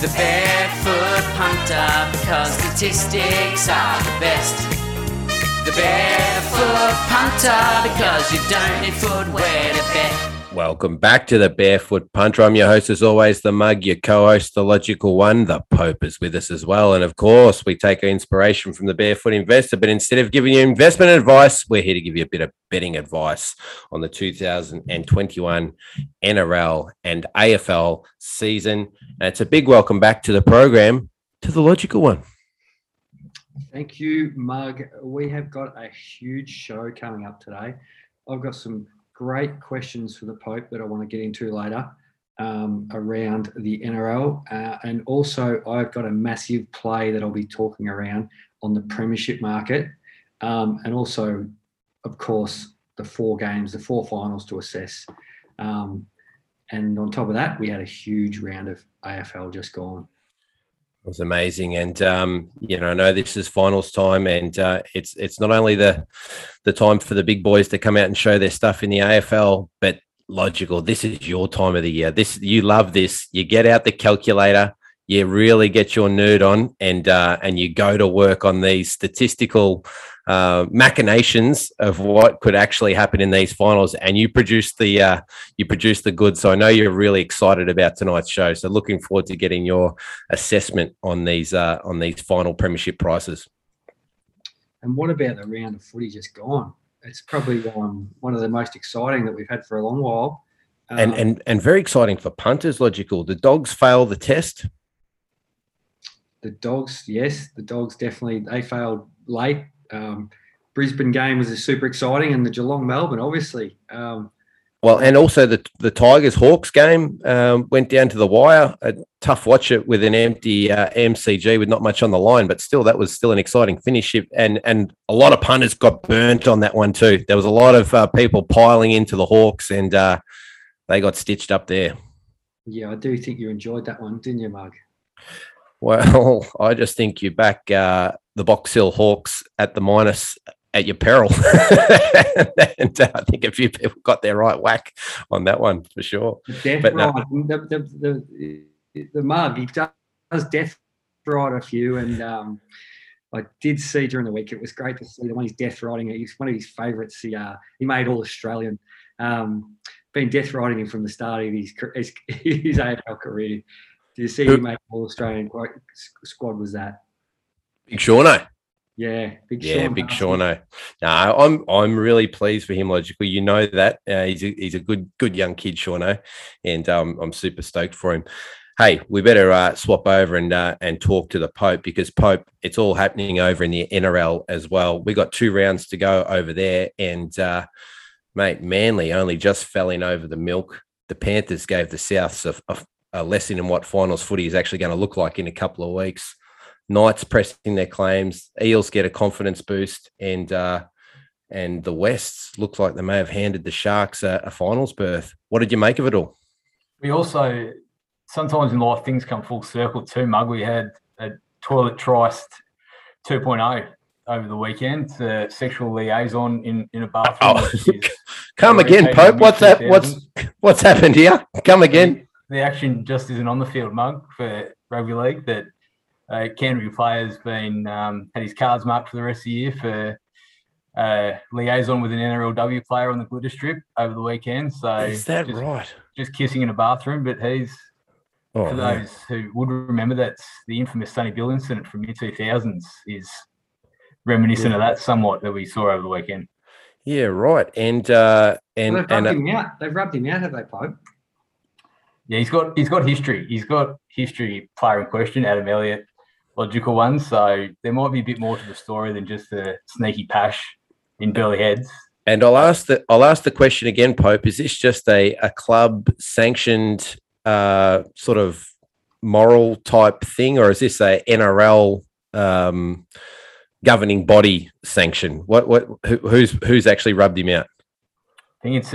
The Barefoot Punter, because statistics are the best. The Barefoot Punter, because you don't need footwear to bet. Welcome back to The Barefoot Punter. I'm your host, as always, The Mug, your co-host, The Logical One. The Pope is with us as well. And, of course, we take inspiration from The Barefoot Investor. But instead of giving you investment advice, we're here to give you a bit of betting advice on the 2021 NRL and AFL season. And it's a big welcome back to the program, to The Logical One. Thank you, Mug. We have got a huge show coming up today. I've got some great questions for the Pope that I want to get into later around the NRL. And also, I've got a massive play that I'll be talking around on the Premiership market. And also, of course, the four finals to assess. And on top of that, we had a huge round of AFL just gone. It was amazing, and I know this is finals time, and it's not only the time for the big boys to come out and show their stuff in the AFL, but logical. This is your time of the year. You love this. You get out the calculator, you really get your nerd on, and you go to work on these statistical machinations of what could actually happen in these finals, and you produce the goods. So I know you're really excited about tonight's show. So looking forward to getting your assessment on these final premiership prices. And what about the round of footy just gone? It's probably one of the most exciting that we've had for a long while, and very exciting for punters. Logical. The Dogs fail the test. The Dogs, yes, the Dogs definitely. They failed late. Brisbane game was super exciting, and the Geelong Melbourne, obviously. And also the Tigers Hawks game went down to the wire. A tough watch it with an empty MCG with not much on the line, but still that was still an exciting finish. And a lot of punters got burnt on that one too. There was a lot of people piling into the Hawks, and they got stitched up there. Yeah, I do think you enjoyed that one, didn't you, Mug? Well, I just think you back the Box Hill Hawks at the minus at your peril. And I think a few people got their right whack on that one for sure. The Mug, he does death ride a few. And I did see during the week, it was great to see the one he's death riding. He's one of his favourites. He made all Australian. Been death riding him from the start of his AFL career. Did you see who made all Australian squad? Was that Big Shauno? Yeah, Big Shauno. No, I'm really pleased for him. Logically, you know that he's a good young kid, Shauno, and I'm super stoked for him. Hey, we better swap over and talk to the Pope, because Pope, it's all happening over in the NRL as well. We got two rounds to go over there, and mate, Manly only just fell in over the milk. The Panthers gave the Souths a lesson in what finals footy is actually going to look like in a couple of weeks. Knights pressing their claims, Eels get a confidence boost, and the Wests look like they may have handed the Sharks a finals berth. What did you make of it all? We also, sometimes in life, things come full circle too, Mug. We had a toilet tryst 2.0 over the weekend, sexual liaison in a bathroom. Come again, Pope. What's that? What's happened here? Come again. The action just isn't on the field, Mug, for rugby league. That Canterbury player's been had his cards marked for the rest of the year for liaison with an NRLW player on the glitter strip over the weekend. So is that right? Just kissing in a bathroom, but for those who would remember, that's the infamous Sonny Bill incident from mid 2000s is reminiscent of that somewhat that we saw over the weekend. Yeah, right. They've rubbed him out, have they, Pope? Yeah, he's got history. He's got history, player in question, Adam Elliott, Logical One. So there might be a bit more to the story than just the sneaky pash in Burley Heads. And I'll ask the question again, Pope. Is this just a club sanctioned sort of moral type thing, or is this a NRL governing body sanction? Who's actually rubbed him out? I think it's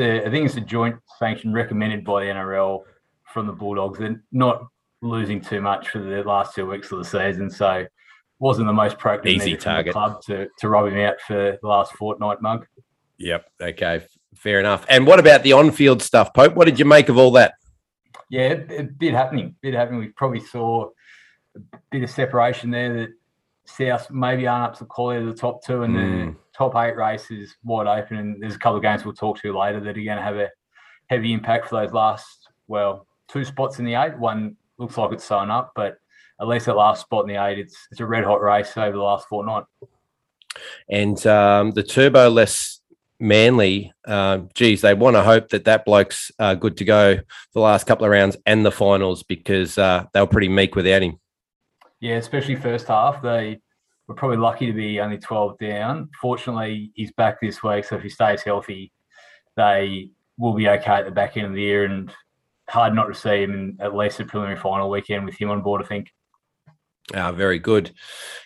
a joint sanction recommended by the NRL. From the Bulldogs, they're not losing too much for the last 2 weeks of the season, so wasn't the most proactive easy target from the club to rob him out for the last fortnight, Mug. Yep, okay, fair enough. And what about the on-field stuff, Pope? What did you make of all that? yeah, a bit happening. We probably saw a bit of separation there that South maybe aren't up to the quality of the top two, and the top eight race is wide open. And there's a couple of games we'll talk to later that are going to have a heavy impact for those last, well, two spots in the eight. One looks like it's sewn up, but at least that last spot in the eight, it's a red hot race over the last fortnight. And the turbo-less Manly, geez, they want to hope that that bloke's good to go for the last couple of rounds and the finals, because they were pretty meek without him. Yeah, especially first half. They were probably lucky to be only 12 down. Fortunately, he's back this week, so if he stays healthy, they will be okay at the back end of the year, and hard not to see him in at least a preliminary final weekend with him on board, I think. Very good.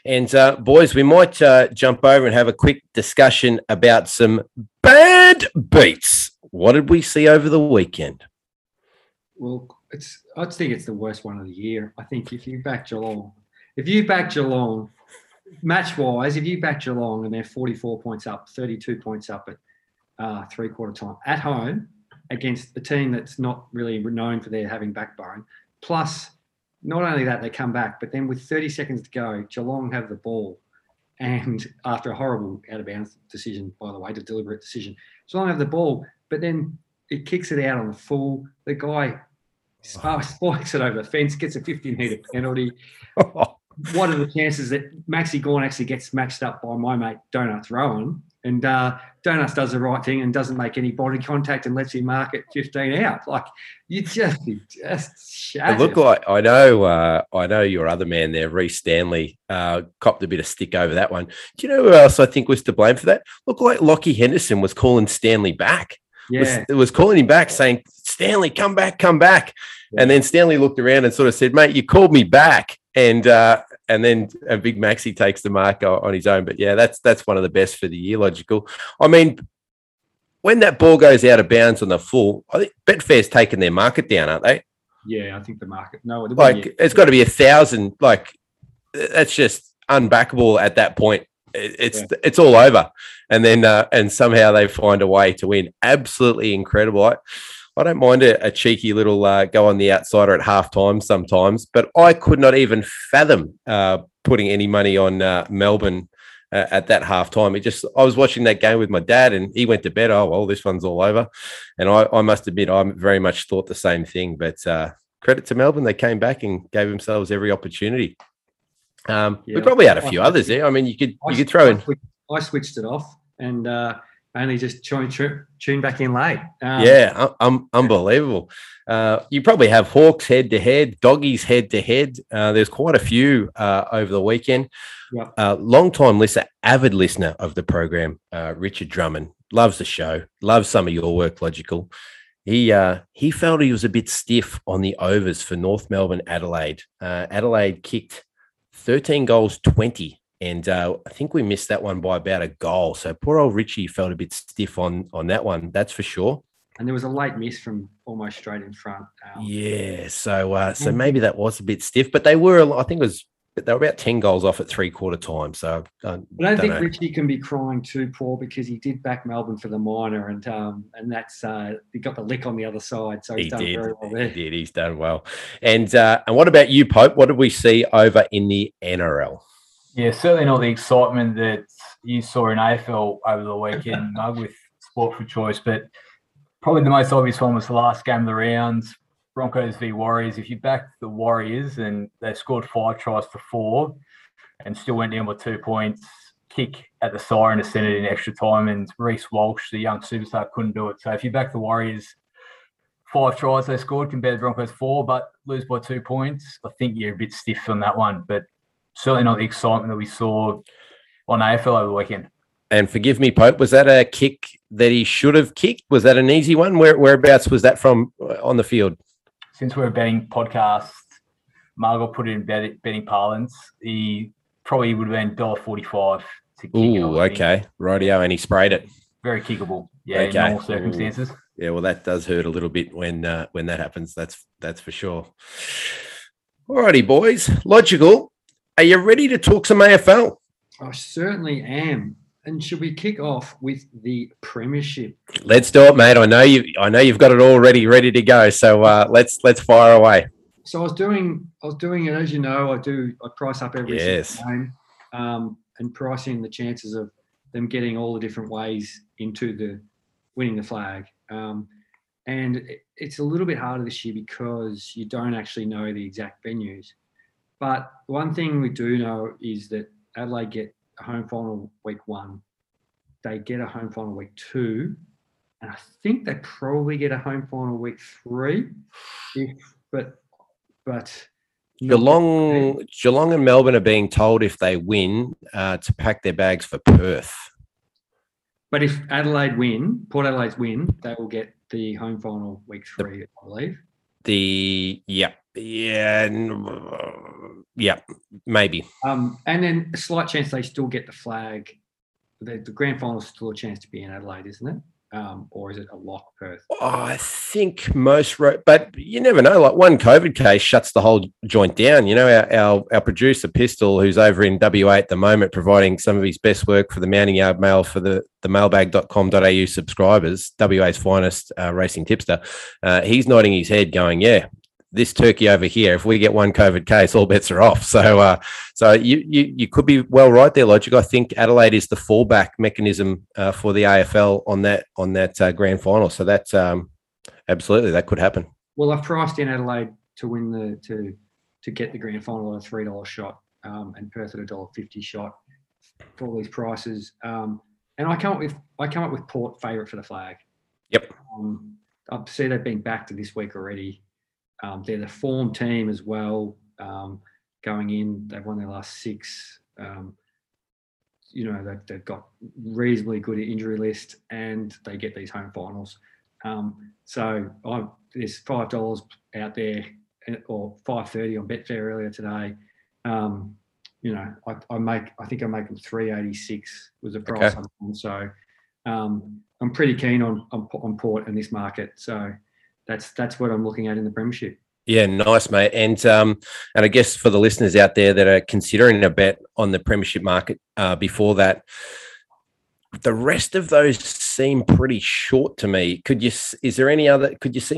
And, boys, we might jump over and have a quick discussion about some bad beats. What did we see over the weekend? Well, I think it's the worst one of the year. I think if you back Geelong, match-wise, and they're 44 points up, 32 points up at three-quarter time, at home against a team that's not really known for their having backbone, plus... Not only that, they come back, but then with 30 seconds to go, Geelong have the ball. And after a horrible out-of-bounds decision, by the way, a deliberate decision, Geelong have the ball, but then it kicks it out on the full. The guy spikes it over the fence, gets a 50-metre penalty. What are the chances that Maxi Gawn actually gets matched up by my mate Donuts Rowan? And Donuts does the right thing and doesn't make any body contact and lets him mark it 15 out. Like, you just shattered. It looked like, I know your other man there, Reece Stanley, copped a bit of stick over that one. Do you know who else I think was to blame for that? Looked like Lockie Henderson was calling Stanley back. Yeah. It was calling him back, saying, Stanley, come back, come back. Yeah. And then Stanley looked around and sort of said, mate, you called me back. And then a big Maxi takes the mark on his own. But, yeah, that's one of the best for the year, Logical. I mean, when that ball goes out of bounds on the full, I think Betfair's taken their market down, aren't they? Yeah, I think the market. No, it's got to be 1,000. Like, that's just unbackable at that point. It's all over. And then and somehow they find a way to win. Absolutely incredible. I don't mind a cheeky little go on the outsider at halftime sometimes, but I could not even fathom putting any money on Melbourne at that halftime. I was watching that game with my dad, and he went to bed. Oh well, this one's all over, and I must admit I very much thought the same thing. But credit to Melbourne, they came back and gave themselves every opportunity. We probably had a few others there. I mean, you could throw in. I switched it off and. Only just tune back in late. Unbelievable. You probably have Hawks head-to-head, Doggies head-to-head. There's quite a few over the weekend. Yep. Long-time listener, avid listener of the program, Richard Drummond. Loves the show. Loves some of your work, Logical. He felt he was a bit stiff on the overs for North Melbourne Adelaide. Adelaide kicked 13 goals, 20. And I think we missed that one by about a goal. So poor old Richie felt a bit stiff on that one. That's for sure. And there was a late miss from almost straight in front. So maybe that was a bit stiff, but they were about 10 goals off at three-quarter time. So I don't think Richie can be crying too, Paul, because he did back Melbourne for the minor, and that's he got the lick on the other side. So he's done very well there. He did. He's done well. And what about you, Pope? What did we see over in the NRL? Yeah, certainly not the excitement that you saw in AFL over the weekend with Sport for Choice, but probably the most obvious one was the last game of the rounds, Broncos v Warriors. If you backed the Warriors, and they scored 5 tries to 4 and still went down by 2 points, kick at the siren to send it in extra time, and Reece Walsh, the young superstar, couldn't do it. So if you back the Warriors, 5 tries they scored compared to Broncos 4, but lose by 2 points, I think you're a bit stiff on that one, but certainly not the excitement that we saw on AFL over the weekend. And forgive me, Pope, was that a kick that he should have kicked? Was that an easy one? Whereabouts was that from on the field? Since we're a betting podcast, Margot put it in betting parlance. He probably would have been $1.45 to kick it. Ooh, okay. Rightio, and he sprayed it. Very kickable, yeah, okay. In normal circumstances. Ooh. Yeah, well, that does hurt a little bit when that happens. That's for sure. All righty, boys. Logical. Are you ready to talk some AFL? I certainly am. And should we kick off with the Premiership? Let's do it, mate. I know you've got it all ready to go. So let's fire away. So I was doing it, as you know, I price up every single game, and pricing the chances of them getting all the different ways into the winning the flag. And it's a little bit harder this year because you don't actually know the exact venues. But one thing we do know is that Adelaide get a home final week 1. They get a home final week 2. And I think they probably get a home final week 3. But Geelong and Melbourne are being told if they win to pack their bags for Perth. But if Adelaide win, Port Adelaide win, they will get the home final week 3, I believe. Maybe. And then a slight chance they still get the flag. The grand final is still a chance to be in Adelaide, isn't it? Or is it a lock, Perth? Oh, I think most, but you never know. Like one COVID case shuts the whole joint down. You know, our producer Pistol, who's over in WA at the moment, providing some of his best work for the Mounting Yard Mail for the mailbag.com.au subscribers, WA's finest racing tipster. He's nodding his head, going, "Yeah, this turkey over here. If we get one COVID case, all bets are off." So, you could be well right there, Logic. I think Adelaide is the fallback mechanism for the AFL on that grand final. So that's absolutely that could happen. Well, I've priced in Adelaide to win to get the grand final at a $3 shot, and Perth at a $1.50 shot for all these prices. And I come up with Port favourite for the flag. Yep. I see they've been back to this week already. They're the form team as well. Going in, they've won their last 6. They've got reasonably good injury list, and they get these home finals. There's $5 out there, or $5.30 on Betfair earlier today. I think I make them $3.86 was the price. Okay. I'm pretty keen on Port in this market. So. That's what I'm looking at in the Premiership. Yeah, nice, mate. And I guess for the listeners out there that are considering a bet on the Premiership market before that, the rest of those seem pretty short to me. Could you see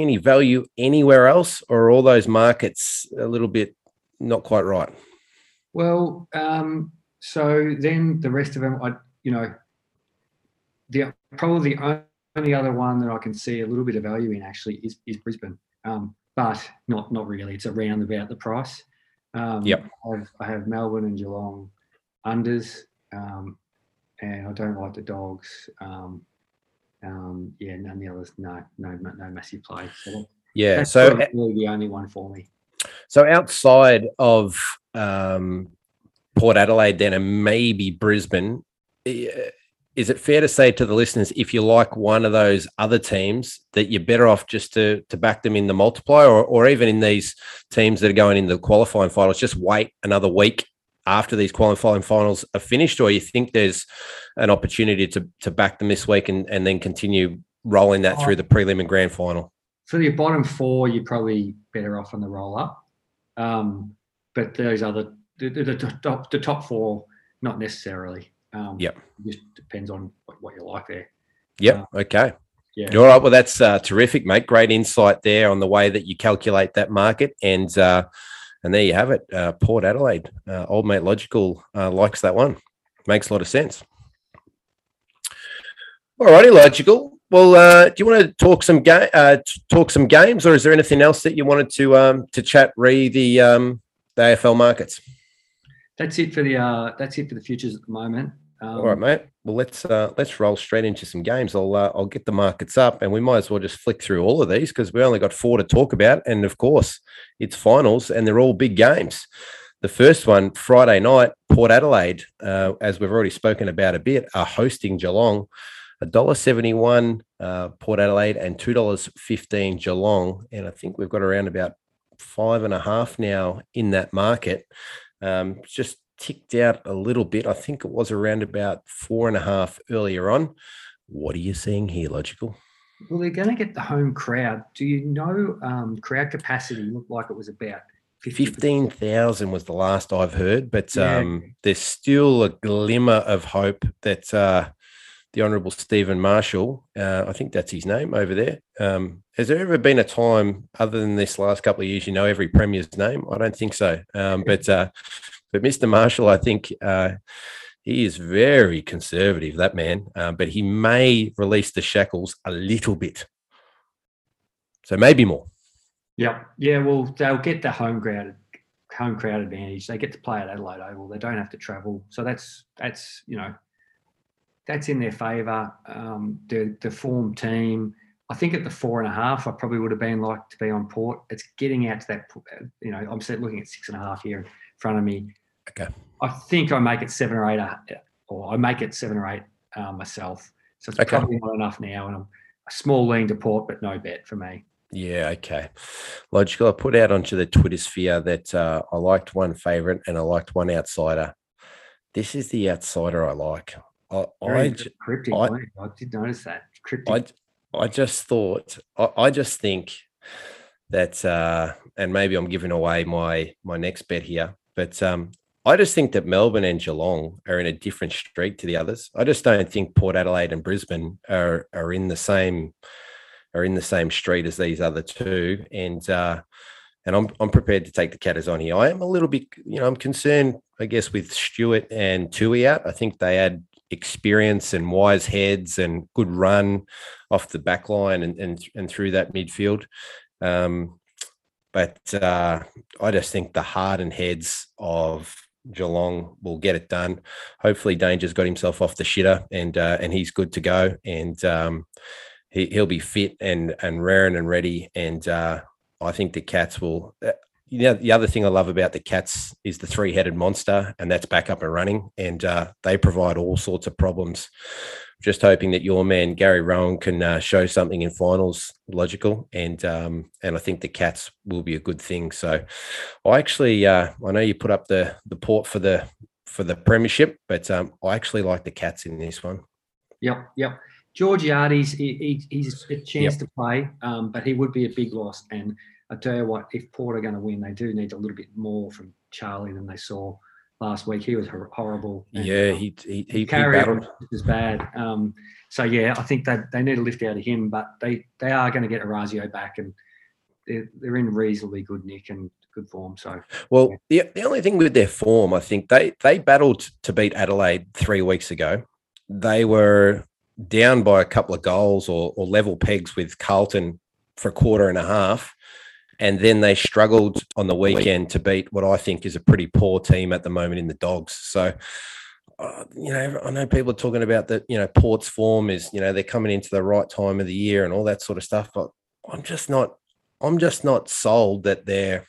any value anywhere else, or are all those markets a little bit not quite right? Well, so then the rest of them, probably the only other one that I can see a little bit of value in actually is Brisbane, but not really. It's around about the price. Yep. I have Melbourne and Geelong unders, and I don't like the Dogs. None of the others. No massive play. So that's really the only one for me. So outside of Port Adelaide, then, and maybe Brisbane. Is it fair to say to the listeners, if you like one of those other teams, that you're better off just to back them in the multiplier, or even in these teams that are going into the qualifying finals, just wait another week after these qualifying finals are finished, or you think there's an opportunity to back them this week and then continue rolling that through the prelim and grand final? For your bottom 4, you're probably better off on the roll up. But those other, the top 4, not necessarily. It just depends on what you like there. Okay. Yeah. All right. Well, that's terrific, mate. Great insight there on the way that you calculate that market, and there you have it. Port Adelaide, old mate Logical likes that one. Makes a lot of sense. All righty, Logical. Well, do you want to talk some games, or is there anything else that you wanted to chat re the AFL markets? That's it for the futures at the moment. All right, mate. Well, let's roll straight into some games. I'll get the markets up, and we might as well just flick through all of these because we only got 4 to talk about, and of course, it's finals, and they're all big games. The first one, Friday night, Port Adelaide, as we've already spoken about a bit, are hosting Geelong. $1.71 Port Adelaide and $2.15 Geelong, and I think we've got around about 5.5 now in that market. Just ticked out a little bit. I think it was around about 4.5 earlier on. What are you seeing here, Logical? Well, they're going to get the home crowd. Do you know crowd capacity looked like it was about 15,000 was the last I've heard, but there's still a glimmer of hope that the Honourable Stephen Marshall, I think that's his name over there. Has there ever been a time other than this last couple of years, you know, every Premier's name? I don't think so. But Mr. Marshall, I think he is very conservative, that man, but he may release the shackles a little bit. So maybe more. Yeah, yeah. Well, they'll get the home crowd advantage. They get to play at Adelaide Oval. They don't have to travel, so that's you know, that's in their favour. The form team, I think at the 4.5, I probably would have been like to be on Port. It's getting out to that. You know, I'm looking at 6.5 here in front of me. Okay. I think I make it 7 or 8, or I make it 7 or 8 myself. So it's probably not enough now, and I'm a small lean to Port, but no bet for me. Yeah, okay. Logical. I put out onto the Twitter sphere that I liked one favourite and I liked one outsider. This is the outsider I like. Cryptic. I did notice that. Cryptic. I just think that, and maybe I'm giving away my next bet here, but I just think that Melbourne and Geelong are in a different streak to the others. I just don't think Port Adelaide and Brisbane are in the same. Are in the same street as these other two, and I'm prepared to take the Catters on here. I am a little bit, you know, I'm concerned, I guess, with Stewart and Tui out. I think they had experience and wise heads and good run off the back line and through that midfield. But I just think the hardened heads of Geelong will get it done. Hopefully, Danger's got himself off the shitter and he's good to go. And he'll be fit and raring and ready. And I think the Cats will, you know, the other thing I love about the Cats is the 3-headed monster, and that's back up and running. And they provide all sorts of problems. Just hoping that your man, Gary Rowan, can show something in finals, Logical. And I think the Cats will be a good thing. So I actually, I know you put up the Port for the Premiership, but I actually like the Cats in this one. Yep. Georgiades, he's a chance to play, but he would be a big loss. And I tell you what, if Port are going to win, they do need a little bit more from Charlie than they saw last week. He was horrible. And, he battled. It was bad. So yeah, I think that they need a lift out of him, but they are going to get Orazio back, and they're in reasonably good nick and good form. So well, the only thing with their form, I think they battled to beat Adelaide 3 weeks ago. They were down by a couple of goals or level pegs with Carlton for a quarter and a half. And then they struggled on the weekend to beat what I think is a pretty poor team at the moment in the Dogs. So, you know, I know people are talking about that, you know, Port's form is, you know, they're coming into the right time of the year and all that sort of stuff. But I'm just not sold that they're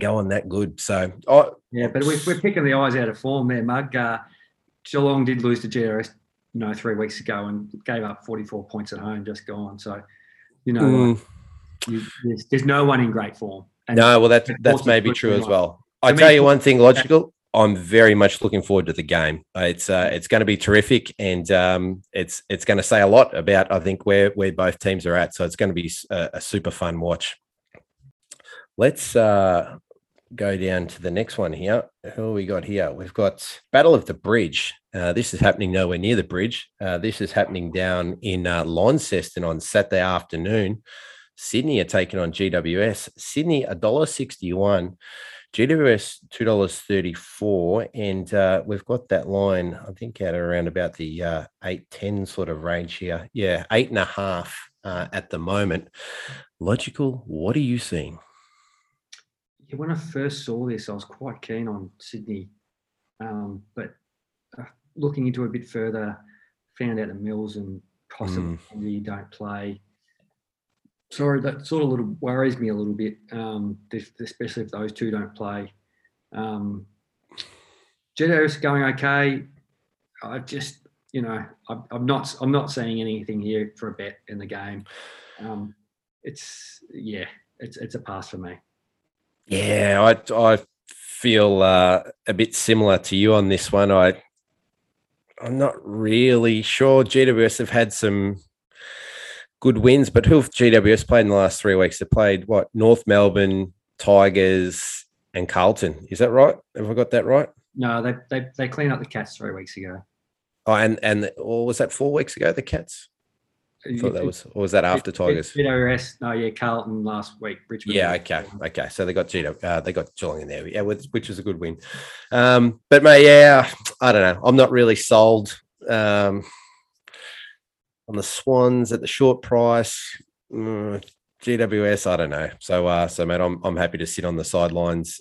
going that good. So, but we're picking the eyes out of form there, Mug. Geelong did lose to GWS, you know, 3 weeks ago and gave up 44 points at home, just gone. So, you know, there's no one in great form. And no, well, that's maybe true as well. I tell you one thing, Logical, I'm very much looking forward to the game. It's going to be terrific, and it's going to say a lot about, I think, where both teams are at. So it's going to be a super fun watch. Let's go down to the next one here. Who we got here? We've got Battle of the Bridge. This is happening nowhere near the bridge. This is happening down in Launceston on Saturday afternoon. Sydney are taking on GWS. Sydney $1.61, GWS $2.34, and we've got that line, I think, at around about the 8.10 sort of range here. Yeah, 8.5 at the moment. Logical, what are you seeing? When I first saw this, I was quite keen on Sydney, but looking into it a bit further, found out that Mills and possibly don't play. Sorry, that sort of little worries me a little bit, especially if those two don't play. Jeddo's going okay. I just, you know, I'm not seeing anything here for a bet in the game. It's a pass for me. Yeah, I feel a bit similar to you on this one. I'm not really sure. GWS have had some good wins. But who have GWS played in the last 3 weeks? They played, what, North Melbourne, Tigers and Carlton. Is that right? Have I got that right? No, they cleaned up the Cats 3 weeks ago. Oh, and or was that 4 weeks ago, the Cats? I thought that was, or was that after Tigers? GWS, no, yeah, Carlton last week. Richmond. Yeah, okay. So they got Geelong in there, yeah, which was a good win. But mate, yeah, I don't know. I'm not really sold on the Swans at the short price. GWS, I don't know. So mate, I'm happy to sit on the sidelines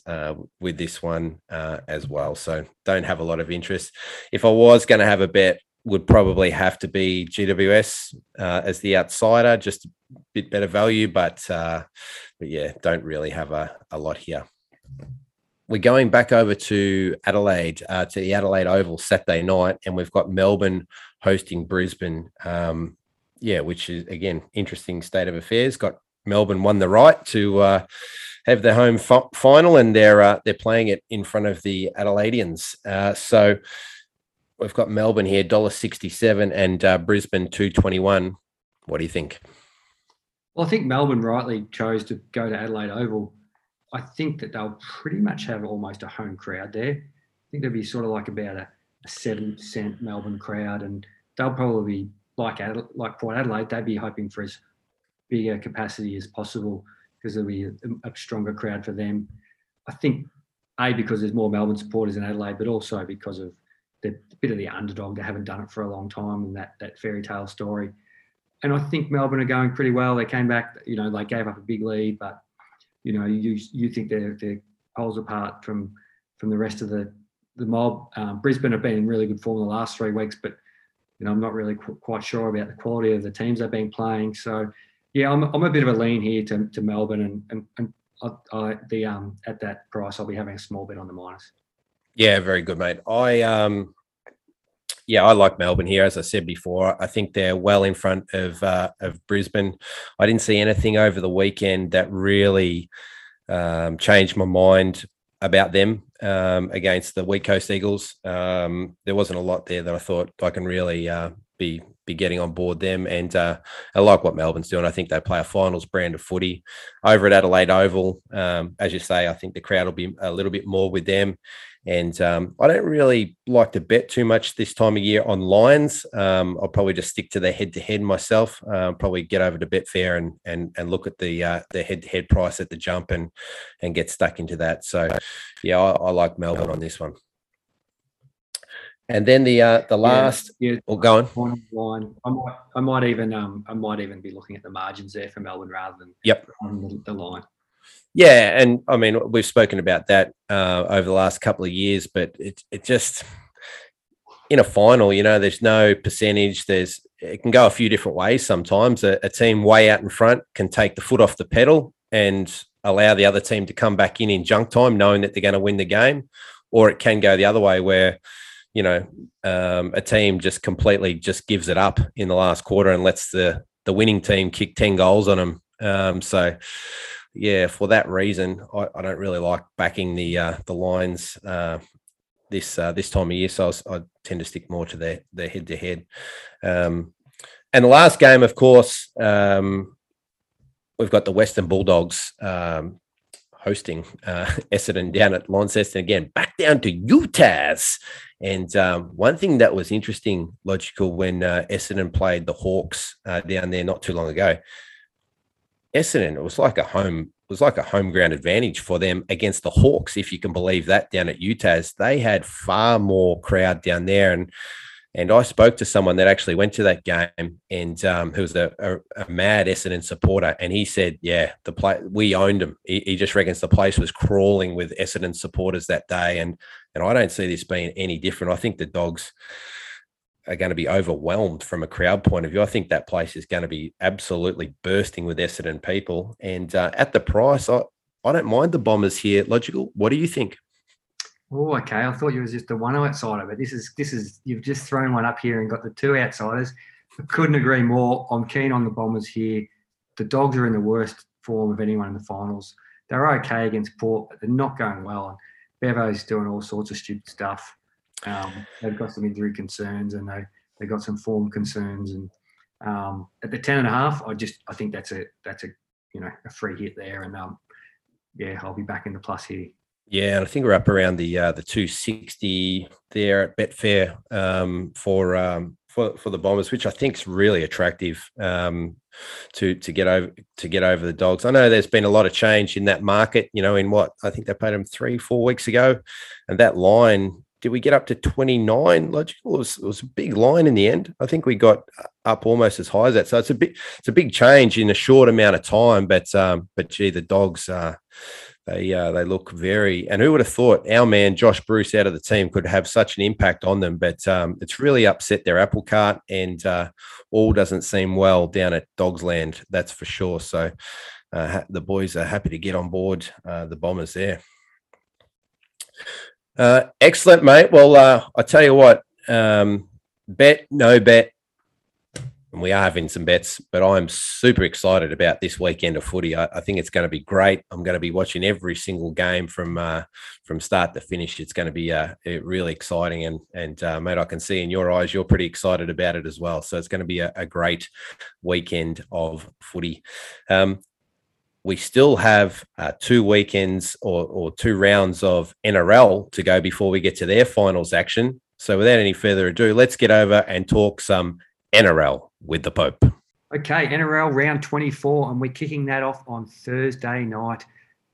with this one as well. So don't have a lot of interest. If I was going to have a bet, would probably have to be GWS as the outsider, just a bit better value, but yeah, don't really have a lot here. We're going back over to Adelaide, to the Adelaide Oval Saturday night, and we've got Melbourne hosting Brisbane, which is, again, interesting state of affairs. Got Melbourne won the right to have their home final, and they're playing it in front of the Adelaideans. So we've got Melbourne here, $1.67, and Brisbane, $2.21. What do you think? Well, I think Melbourne rightly chose to go to Adelaide Oval. I think that they'll pretty much have almost a home crowd there. I think there'll be sort of like about a 7% Melbourne crowd, and they'll probably be like Port Adelaide, they'd be hoping for as big a capacity as possible because there'll be a stronger crowd for them. I think, because there's more Melbourne supporters in Adelaide, but also because of the bit of the underdog. They haven't done it for a long time, and that fairy tale story. And I think Melbourne are going pretty well. They came back, they gave up a big lead, but you think they're poles apart from the rest of the mob. Brisbane have been in really good form the last 3 weeks, but I'm not really quite sure about the quality of the teams they've been playing. So yeah, I'm a bit of a lean here to Melbourne, and I at that price I'll be having a small bet on the minus. Yeah, very good, mate. I like Melbourne here. As I said before, I think they're well in front of Brisbane. I didn't see anything over the weekend that really changed my mind about them against the West Coast Eagles. There wasn't a lot there that I thought I can really be getting on board them. And I like what Melbourne's doing. I think they play a finals brand of footy over at Adelaide Oval. As you say, I think the crowd will be a little bit more with them. And I don't really like to bet too much this time of year on lines. I'll probably just stick to the head-to-head myself. Probably get over to Betfair and look at the head-to-head price at the jump and get stuck into that. So, yeah, I like Melbourne on this one. And then the last, go on. I might even be looking at the margins there for Melbourne rather than on the line. Yeah, and I mean, we've spoken about that over the last couple of years, but it just, in a final, there's no percentage. It can go a few different ways sometimes. A team way out in front can take the foot off the pedal and allow the other team to come back in junk time, knowing that they're going to win the game, or it can go the other way where, a team just completely just gives it up in the last quarter and lets the winning team kick 10 goals on them. So... yeah, for that reason, I don't really like backing the lines this time of year, so I tend to stick more to their head-to-head. And the last game, of course, we've got the Western Bulldogs hosting Essendon down at Launceston again, back down to Utahs. And one thing that was interesting, logical, when Essendon played the Hawks down there not too long ago, Essendon, it was like a home ground advantage for them against the Hawks, if you can believe that, down at Utahs. They had far more crowd down there, and I spoke to someone that actually went to that game, and who was a mad Essendon supporter, and he said, yeah, we owned them. He just reckons the place was crawling with Essendon supporters that day, and I don't see this being any different. I think the Dogs are going to be overwhelmed from a crowd point of view. I think that place is going to be absolutely bursting with Essendon people. And at the price, I don't mind the Bombers here. Logical, what do you think? Oh, okay. I thought you was just the one outsider, but this is you've just thrown one up here and got the two outsiders. I couldn't agree more. I'm keen on the Bombers here. The Dogs are in the worst form of anyone in the finals. They're okay against Port, but they're not going well. Bevo's doing all sorts of stupid stuff. They've got some injury concerns, and they've got some form concerns, and At the 10.5, I think that's a a free hit there, and I'll be back in the plus here. Yeah, and I think we're up around the 260 there at Betfair for the Bombers, which I think is really attractive to get over the Dogs. I know there's been a lot of change in that market. In what I think they paid them 3-4 weeks ago, and that line. Did we get up to 29 logical? It was a big line in the end. I think we got up almost as high as that. So it's a big change in a short amount of time. But gee, the Dogs they look very. And who would have thought our man Josh Bruce out of the team could have such an impact on them? But it's really upset their apple cart, and all doesn't seem well down at Dogsland. That's for sure. So the boys are happy to get on board the Bombers there. Excellent, mate. Well, I tell you what, bet, no bet, and we are having some bets, but I'm super excited about this weekend of footy. I think it's going to be great. I'm going to be watching every single game from start to finish. It's going to be really exciting, and mate, I can see in your eyes you're pretty excited about it as well. So it's going to be a great weekend of footy. We still have 2 weekends or 2 rounds of NRL to go before we get to their finals action. So without any further ado, let's get over and talk some NRL with the Pope. Okay, NRL round 24, and we're kicking that off on Thursday night.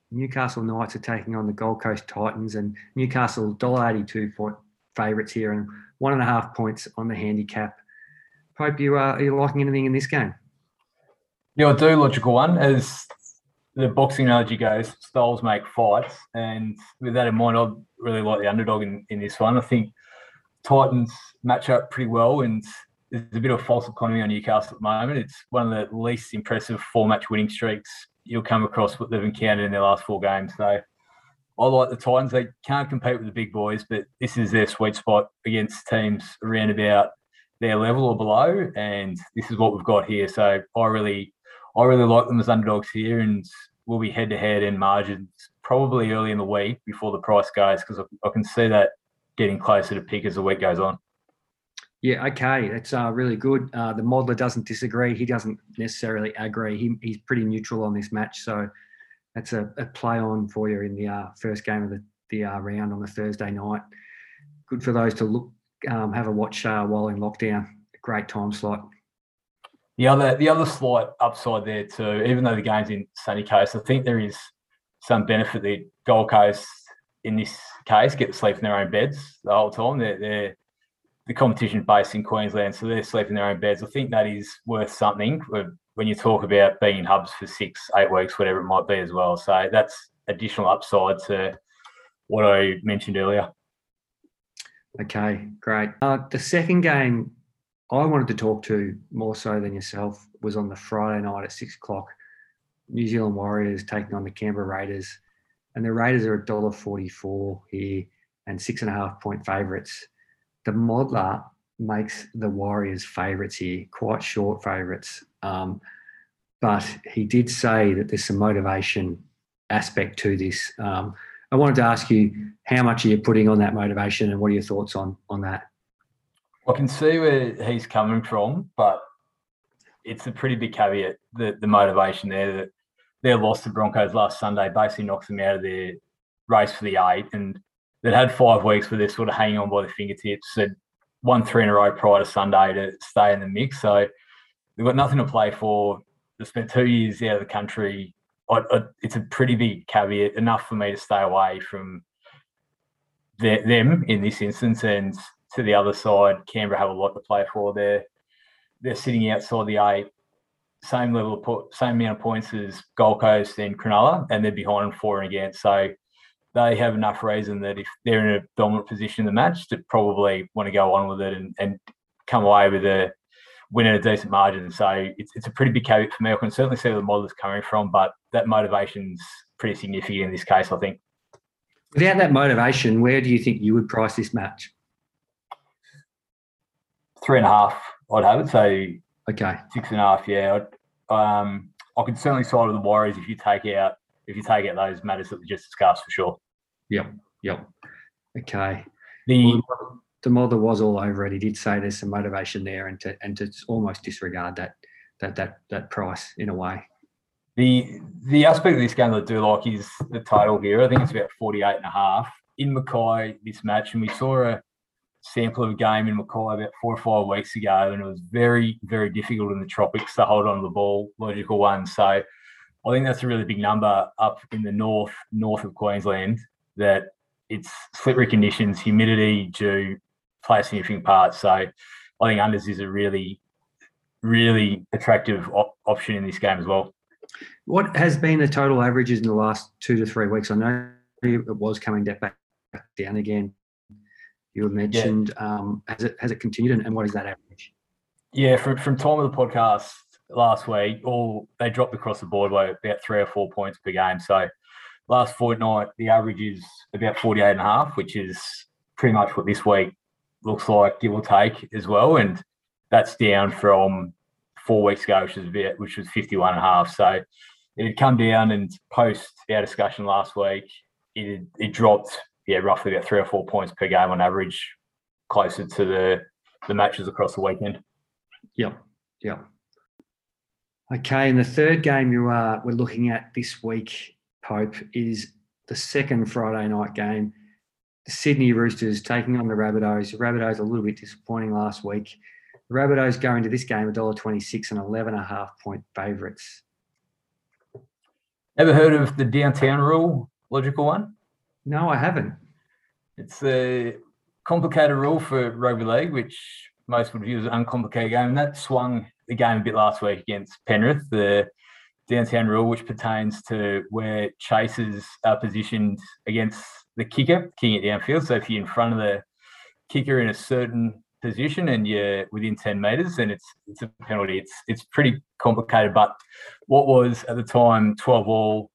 Newcastle Knights are taking on the Gold Coast Titans, and Newcastle $1.82 for favourites here and 1.5 points on the handicap. Pope, are you liking anything in this game? Yeah, I do, Logical One. As the boxing analogy goes, styles make fights, and with that in mind, I really like the underdog in this one. I think Titans match up pretty well, and there's a bit of false economy on Newcastle at the moment. It's one of the least impressive 4-match winning streaks you'll come across what they've encountered in their last 4 games. So I like the Titans. They can't compete with the big boys, but this is their sweet spot against teams around about their level or below, and this is what we've got here. So I really like them as underdogs here, and we'll be head-to-head in margins probably early in the week before the price goes, because I can see that getting closer to peak as the week goes on. Yeah, okay. That's really good. The modeler doesn't disagree. He doesn't necessarily agree. He's pretty neutral on this match, so that's a play-on for you in the first game of the round on the Thursday night. Good for those to look, have a watch while in lockdown. Great time slot. The other slight upside there too, even though the game's in sunny coast, I think there is some benefit that Gold Coast, in this case, get to sleep in their own beds the whole time. The competition's based in Queensland, so they're sleeping in their own beds. I think that is worth something when you talk about being in hubs for 6-8 weeks, whatever it might be as well. So that's additional upside to what I mentioned earlier. Okay, great. The second game I wanted to talk to more so than yourself was on the Friday night at 6:00. New Zealand Warriors taking on the Canberra Raiders, and the Raiders are $1.44 here and 6.5 point favourites. The modeler makes the Warriors favourites here, quite short favourites, but he did say that there's some motivation aspect to this. I wanted to ask you, how much are you putting on that motivation, and what are your thoughts on that? I can see where he's coming from, but it's a pretty big caveat, the motivation there, that their loss to Broncos last Sunday basically knocks them out of their race for the 8, and they'd had 5 weeks where they're sort of hanging on by the fingertips. They'd won 3 in a row prior to Sunday to stay in the mix, so they've got nothing to play for. They spent 2 years out of the country. It's a pretty big caveat, enough for me to stay away from them in this instance, and to the other side, Canberra have a lot to play for. They're sitting outside the 8, same amount of points as Gold Coast and Cronulla, and they're behind on 4 and against. So they have enough reason that if they're in a dominant position in the match, to probably want to go on with it and come away with a win at a decent margin. So it's a pretty big caveat for me. I can certainly see where the model is coming from, but that motivation's pretty significant in this case, I think. Without that motivation, where do you think you would price this match? 3.5, I'd have it. So okay, 6.5. Yeah, I could certainly side with the Warriors if you take out those matters that we just discussed for sure. Yep. Okay. The the mother was all over it. He did say there's some motivation there, and to almost disregard that price in a way. The aspect of this game that I do like is the total here. I think it's about 48.5 in Mackay this match, and we saw a sample of a game in Mackay about 4 or 5 weeks ago, and it was very, very difficult in the tropics to hold on to the ball, Logical One. So I think that's a really big number up in the north of Queensland, that it's slippery conditions, humidity do play a significant part. So I think unders is a really, really attractive option in this game as well. What has been the total averages in the last 2 to 3 weeks? I know it was coming back down again. You mentioned, yeah. Has it continued, and what is that average? Yeah, from time of the podcast last week, they dropped across the board by about 3 or 4 points per game. So last fortnight, the average is about 48.5, which is pretty much what this week looks like, give or take as well. And that's down from 4 weeks ago, which was 51.5. So it had come down, and post our discussion last week, it dropped. Yeah, roughly about 3 or 4 points per game on average, closer to the matches across the weekend. Yeah. Okay, and the third game we're looking at this week, Pope, is the second Friday night game. The Sydney Roosters taking on the Rabbitohs. The Rabbitohs a little bit disappointing last week. The Rabbitohs go into this game $1.26 and 11.5 point favourites. Ever heard of the downtown rule, Logical One? No, I haven't. It's a complicated rule for rugby league, which most would view as an uncomplicated game. And that swung the game a bit last week against Penrith, the downtown rule, which pertains to where chasers are positioned against the kicker, kicking it downfield. So if you're in front of the kicker in a certain position and you're within 10 metres, then it's a penalty. It's pretty complicated. But what was at the time 12 all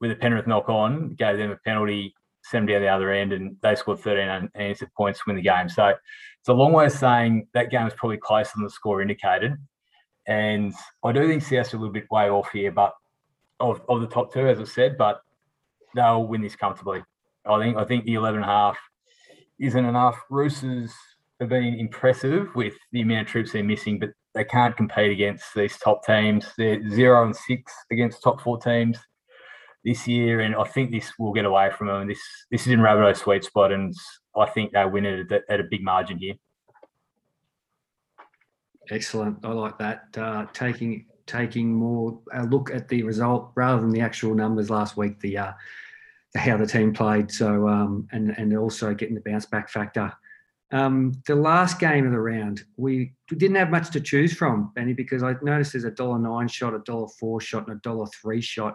with a Penrith knock on, gave them a penalty, send them down the other end, and they scored 13 unanswered points to win the game. So it's a long way of saying that game was probably closer than the score indicated. And I do think Souths are a little bit way off here, but of the top two, as I said, but they'll win this comfortably. I think the 11.5 isn't enough. Roosters have been impressive with the amount of troops they're missing, but they can't compete against these top teams. They're 0-6 against top four teams this year, and I think this will get away from them. This is in Rabbitoh's sweet spot, and I think they win it at a big margin here. Excellent. I like that. Taking more a look at the result rather than the actual numbers last week, how the team played. So and also getting the bounce back factor. The last game of the round, we didn't have much to choose from, Benny, because I noticed there's $1.09 shot, $1.04 shot, and $1.03 shot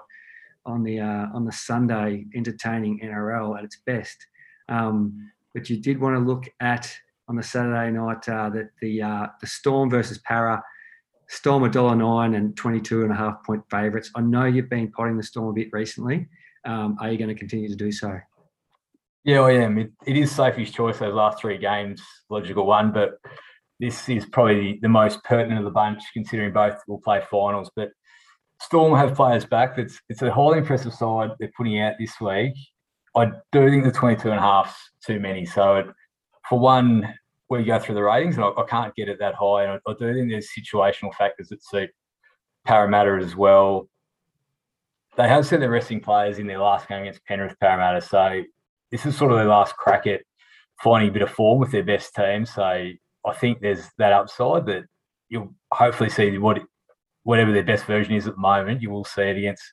on the Sunday entertaining NRL at its best. But you did want to look at, on the Saturday night, the Storm versus Para. Storm $1.09 and 22.5 point favourites. I know you've been potting the Storm a bit recently. Are you going to continue to do so? Yeah, I am. It is Sophie's choice, those last three games, Logical One, but this is probably the most pertinent of the bunch, considering both will play finals. But Storm have players back. It's a highly impressive side they're putting out this week. I do think the 22.5's too many. So for one, we go through the ratings, and I can't get it that high. And I do think there's situational factors that suit Parramatta as well. They have sent their resting players in their last game against Penrith Parramatta. So this is sort of their last crack at finding a bit of form with their best team. So I think there's that upside that you'll hopefully see whatever their best version is at the moment. You will see it against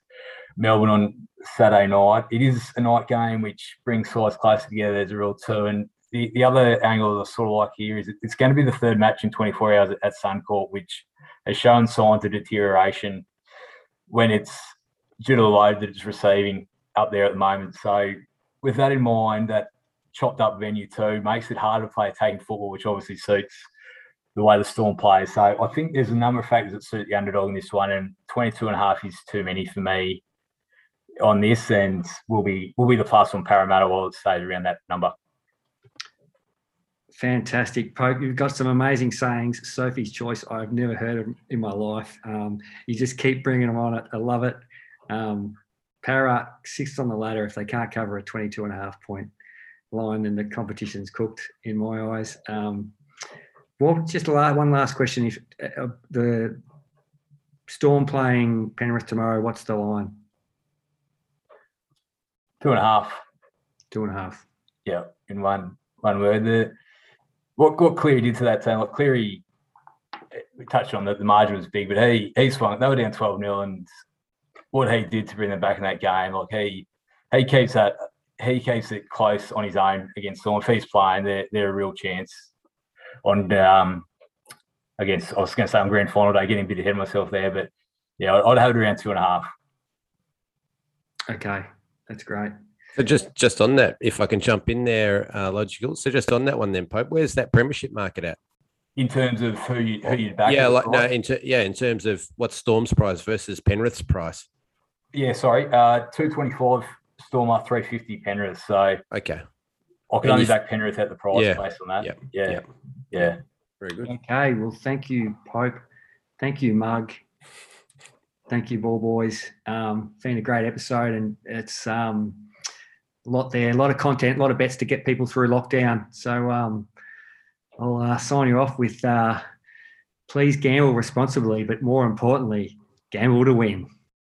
Melbourne on Saturday night. It is a night game which brings sides closer together. There's a real two. And the other angle that I sort of like here is it's going to be the third match in 24 hours at Suncorp, which has shown signs of deterioration when it's due to the load that it's receiving up there at the moment. So with that in mind, that chopped up venue too makes it harder to play attacking football, which obviously suits the way the Storm plays. So I think there's a number of factors that suit the underdog in this one, and 22.5 is too many for me on this, and will be the plus on Parramatta while it stays around that number. Fantastic, Pope. You've got some amazing sayings. Sophie's choice, I've never heard of in my life. You just keep bringing them on. I love it. Para, sixth on the ladder if they can't cover a 22.5 point line, and the competition's cooked in my eyes. Well, just one last question. If the Storm playing Penrith tomorrow, what's the line? 2.5. 2.5. Yeah, in one word. What Cleary did to that team, like Cleary, we touched on that the margin was big, but he swung. They were down 12-0, and what he did to bring them back in that game, like he keeps it close on his own against Storm. If he's playing, they're a real chance. On against, I was going to say on grand final day, getting a bit ahead of myself there, but yeah, I'd have it around 2.5. Okay, that's great. So just on that, if I can jump in there, Logical. So just on that one then, Pope, where's that Premiership market at? In terms of who you'd back? Yeah, like price? No, in terms of what's Storm's price versus Penrith's price. Yeah, sorry, 225 Stormer, 350 Penrith. So okay, I can only back Penrith at the price based on that. Yeah. Very good. Okay, well, thank you, Pope. Thank you, Mug. Thank you, Ball Boys. Been a great episode, and it's a lot there, a lot of content, a lot of bets to get people through lockdown. So I'll sign you off with please gamble responsibly, but more importantly, gamble to win.